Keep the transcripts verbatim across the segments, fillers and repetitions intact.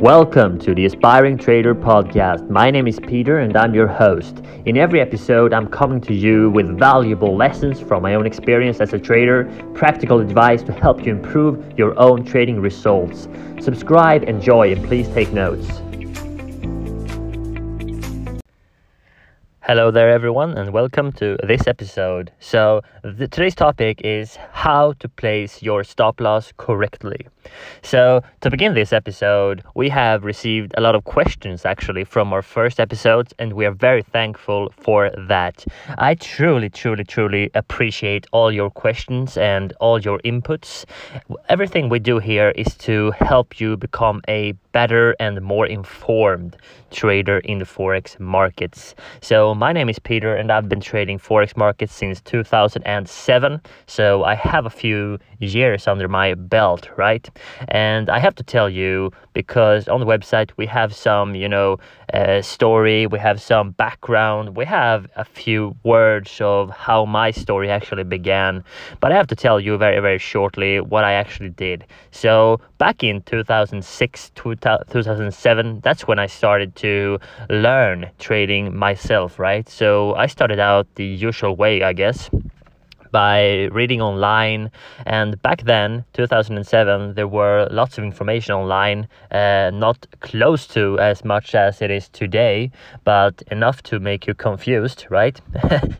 Welcome to the Aspiring Trader Podcast. My name is Peter and I'm your host. In every episode, I'm coming to you with valuable lessons from my own experience as a trader, practical advice to help you improve your own trading results. Subscribe, enjoy, and please take notes. Hello there everyone and welcome to this episode. So the, today's topic is how to place your stop loss correctly. So to begin this episode, we have received a lot of questions actually from our first episodes, and we are very thankful for that. I truly, truly, truly appreciate all your questions and all your inputs. Everything we do here is to help you become a better and more informed trader in the Forex markets. So my name is Peter and I've been trading Forex markets since two thousand seven. So I have a few years under my belt, right? And I have to tell you, because on the website we have some, you know, uh, story, we have some background, we have a few words of how my story actually began. But I have to tell you very, very shortly what I actually did. So back in two thousand six, two thousand seven, that's when I started to learn trading myself, right? So I started out the usual way, I guess, by reading online. And back then, two thousand seven, there were lots of information online, uh, not close to as much as it is today, but enough to make you confused, right?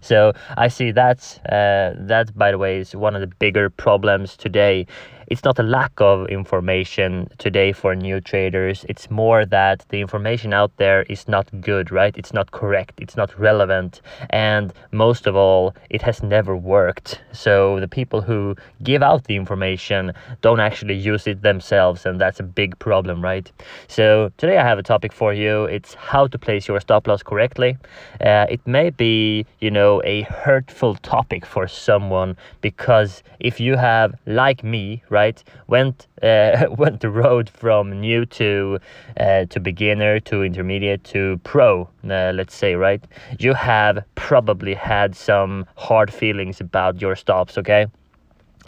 So I see that's uh, that, by the way, is one of the bigger problems today. It's not a lack of information today for new traders. It's more that the information out there is not good, right? It's not correct. It's not relevant. And most of all, it has never worked. So the people who give out the information don't actually use it themselves. And that's a big problem, right? So today I have a topic for you. It's how to place your stop loss correctly. Uh, it may be, you know, a hurtful topic for someone, because if you have, like me, right? Right, went uh, went the road from new to uh, to beginner to intermediate to pro, uh, let's say, right? You have probably had some hard feelings about your stops, okay?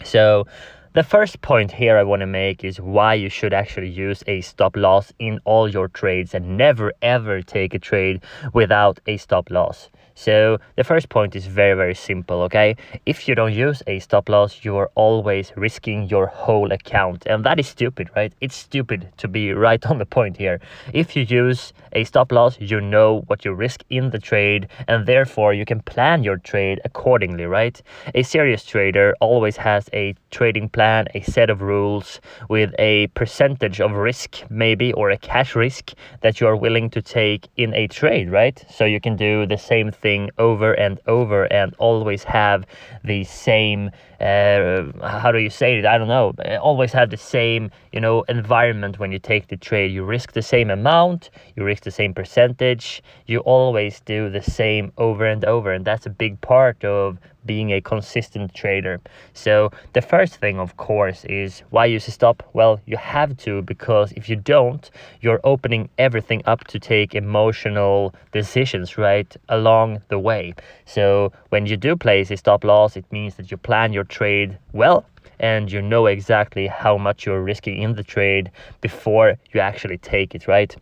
So the first point here I want to make is why you should actually use a stop loss in all your trades and never ever take a trade without a stop loss. So the first point is very, very simple, okay? If you don't use a stop loss, you are always risking your whole account. And that is stupid, right? It's stupid to be right on the point here. If you use a stop loss, you know what you risk in the trade, and therefore you can plan your trade accordingly, right? A serious trader always has a trading plan, a set of rules with a percentage of risk maybe, or a cash risk that you are willing to take in a trade, right? So you can do the same thing over and over and always have the same, uh, how do you say it? I don't know. Always have the same, you know, environment when you take the trade. You risk the same amount, you risk the same percentage, you always do the same over and over. And that's a big part of being a consistent trader. So the first thing, of course, is why use a stop? Well, you have to, because if you don't, you're opening everything up to take emotional decisions, right, along the way. So when you do place a stop loss, it means that you plan your trade well, and you know exactly how much you're risking in the trade before you actually take it, right?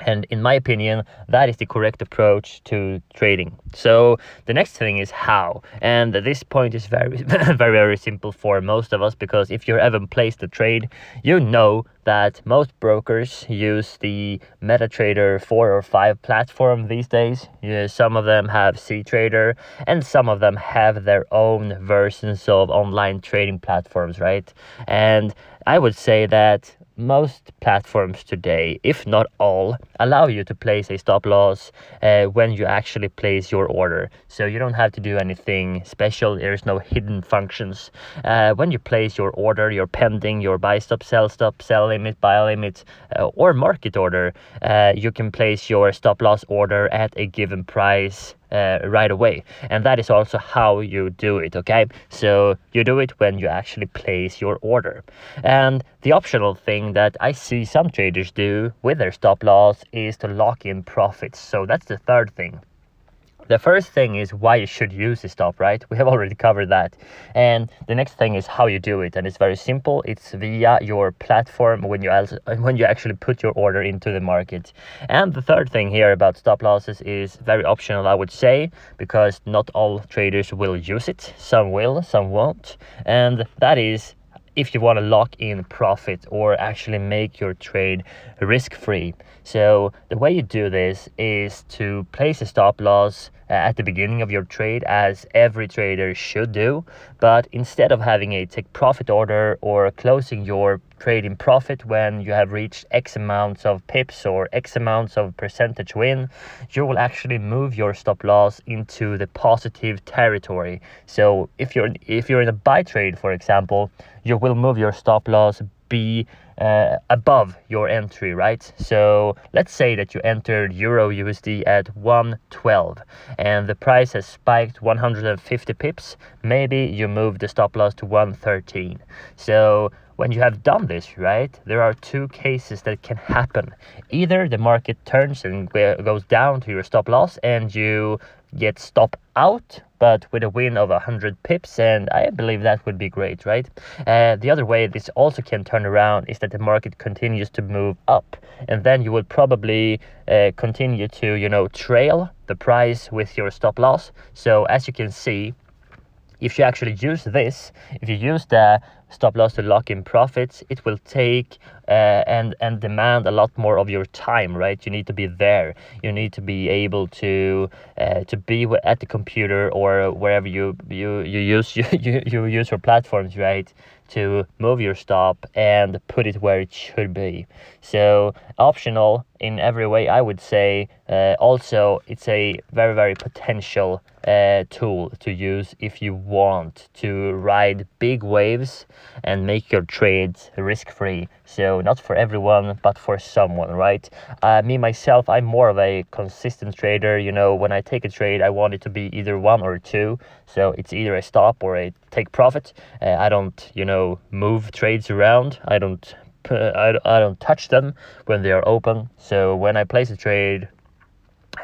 And in my opinion, that is the correct approach to trading. So the next thing is how. And this point is very, very, very simple for most of us, because if you haven't placed a trade, you know that most brokers use the MetaTrader four or five platform these days. Yeah, some of them have CTrader, and some of them have their own versions of online trading platforms, right? And I would say that most platforms today, if not all, allow you to place a stop loss uh, when you actually place your order. So you don't have to do anything special. There's no hidden functions. Uh, when you place your order, your pending, your buy stop, sell stop, sell limit, buy limit, uh, or market order, uh, you can place your stop loss order at a given price Uh, right away. And that is also how you do it, okay? So you do it when you actually place your order. And the optional thing that I see some traders do with their stop loss is to lock in profits. So that's the third thing. The first thing is why you should use the stop, right? We have already covered that. And the next thing is how you do it. And it's very simple. It's via your platform when you also, when you actually put your order into the market. And the third thing here about stop losses is very optional, I would say, because not all traders will use it. Some will, some won't. And that is if you want to lock in profit or actually make your trade risk-free. So the way you do this is to place a stop loss at the beginning of your trade, as every trader should do, but instead of having a take profit order or closing your trade in profit when you have reached X amounts of pips or X amounts of percentage win, you will actually move your stop loss into the positive territory. So if you're if you're in a buy trade, for example, you will move your stop loss be uh, above your entry, right? So let's say that you entered euro U S D at one twelve and the price has spiked one hundred fifty pips. Maybe you move the stop loss to one thirteen. So when you have done this, right, there are two cases that can happen. Either the market turns and goes down to your stop loss and you get stop out, but with a win of one hundred pips, and I believe that would be great, right? Uh, the other way this also can turn around is that the market continues to move up, and then you will probably uh, continue to, you know, trail the price with your stop loss. So as you can see, if you actually use this, if you use the stop loss to lock in profits, it will take uh, and and demand a lot more of your time, right? You need to be there. You need to be able to uh, to be at the computer or wherever you you you use you, you you use your platforms, right? To move your stop and put it where it should be. So optional in every way, I would say. Uh, also, it's a very very potential uh, tool to use if you want to ride big waves and make your trades risk-free. So not for everyone, but for someone, right? Uh, me, myself, I'm more of a consistent trader. You know, when I take a trade, I want it to be either one or two. So it's either a stop or a take profit. Uh, I don't, you know, move trades around. I don't, I, I don't touch them when they are open. So when I place a trade,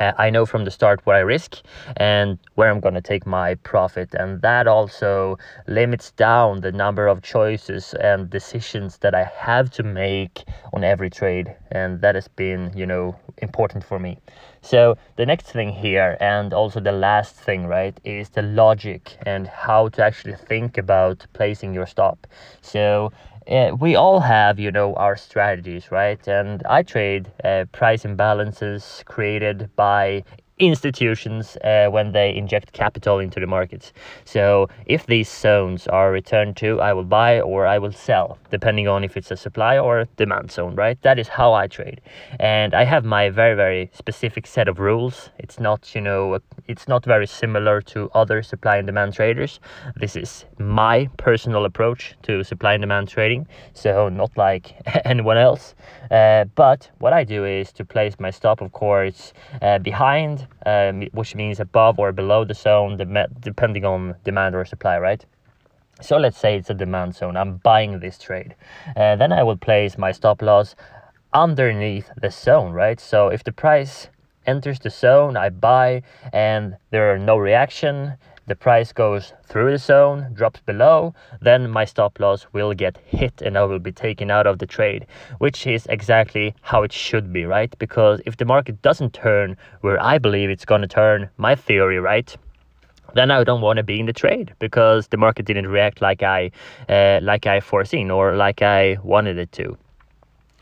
Uh, I know from the start what I risk and where I'm going to take my profit, and that also limits down the number of choices and decisions that I have to make on every trade, and that has been, you know, important for me. So the next thing here, and also the last thing, right, is the logic and how to actually think about placing your stop. So Uh, we all have, you know, our strategies, right? And I trade uh, price imbalances created by institutions uh, when they inject capital into the markets. So if these zones are returned to, I will buy or I will sell, depending on if it's a supply or demand zone, right? That is how I trade. And I have my very, very specific set of rules. It's not, you know, it's not very similar to other supply and demand traders. This is my personal approach to supply and demand trading. So not like anyone else. Uh, but what I do is to place my stop, of course, uh, behind Um, which means above or below the zone, depending on demand or supply, right? So let's say it's a demand zone. I'm buying this trade. Uh, then I will place my stop loss underneath the zone, right? So if the price enters the zone, I buy, and there are no reaction, the price goes through the zone, drops below, then my stop loss will get hit and I will be taken out of the trade, which is exactly how it should be, right? Because if the market doesn't turn where I believe it's going to turn, my theory, right, then I don't want to be in the trade because the market didn't react like I uh, like I foreseen or like I wanted it to.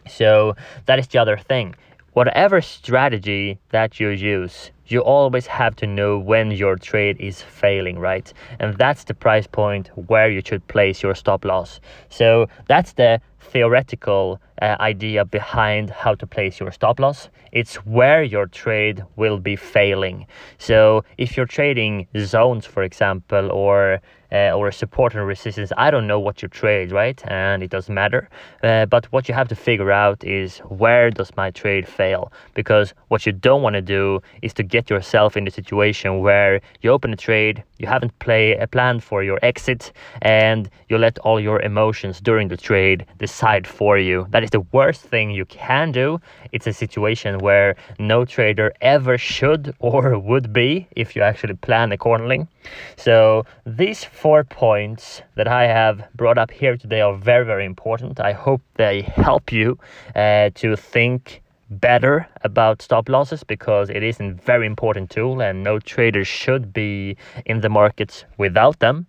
So that is the other thing. Whatever strategy that you use, you always have to know when your trade is failing, right? And that's the price point where you should place your stop loss. So that's the theoretical uh, idea behind how to place your stop loss. It's where your trade will be failing. So if you're trading zones, for example, or uh, or support and resistance, I don't know what you trade, right? And it doesn't matter. Uh, but what you have to figure out is, where does my trade fail? Because what you don't want to do is to get yourself in the situation where you open a trade, you haven't play a plan for your exit, and you let all your emotions during the trade decide for you. That is is the worst thing you can do. It's a situation where no trader ever should or would be if you actually plan accordingly. So these four points that I have brought up here today are very, very important. I hope they help you uh, to think better about stop losses, because it is a very important tool and no trader should be in the markets without them.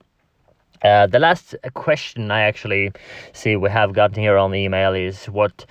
Uh, the last question I actually see we have gotten here on the email is what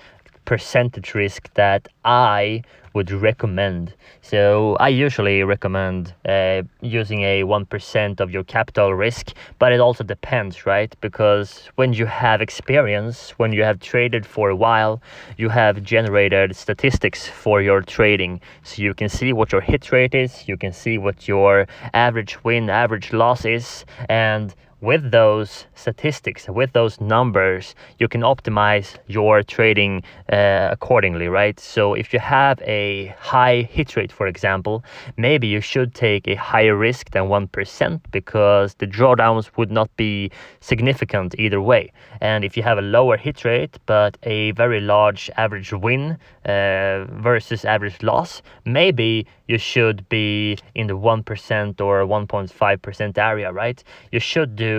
percentage risk that I would recommend. So I usually recommend uh, using a one percent of your capital risk, but it also depends, right? Because when you have experience, when you have traded for a while, you have generated statistics for your trading. So you can see what your hit rate is, you can see what your average win, average loss is, and with those statistics, with those numbers, you can optimize your trading uh, accordingly, right? So if you have a high hit rate, for example, maybe you should take a higher risk than one percent because the drawdowns would not be significant either way. And if you have a lower hit rate, but a very large average win uh, versus average loss, maybe you should be in the one percent or one point five percent area, right? You should do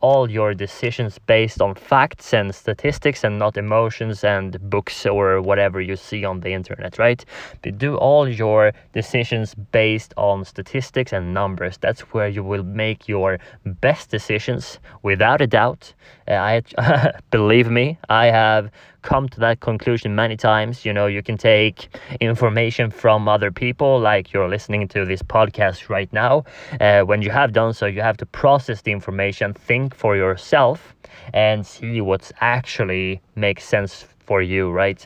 all your decisions based on facts and statistics and not emotions and books or whatever you see on the internet, right? But do all your decisions based on statistics and numbers. That's where you will make your best decisions without a doubt. Uh, I believe me, I have come to that conclusion many times. You know, you can take information from other people, like you're listening to this podcast right now. Uh, when you have done so, you have to process the information, think for yourself, and see what's actually makes sense for you, right?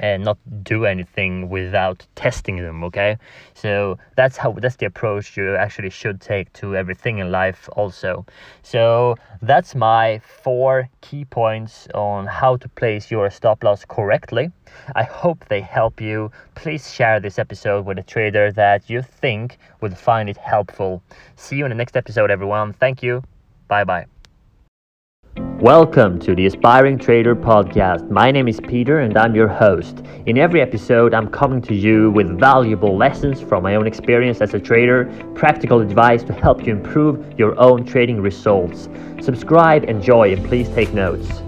And not do anything without testing them, okay? So that's how that's the approach you actually should take to everything in life also. So that's my four key points on how to place your stop loss correctly. I hope they help you. Please share this episode with a trader that you think would find it helpful. See you in the next episode, everyone. Thank you. Bye-bye. Welcome to the Aspiring Trader Podcast. My name is Peter and I'm your host. In every episode, I'm coming to you with valuable lessons from my own experience as a trader, practical advice to help you improve your own trading results. Subscribe, enjoy, and please take notes.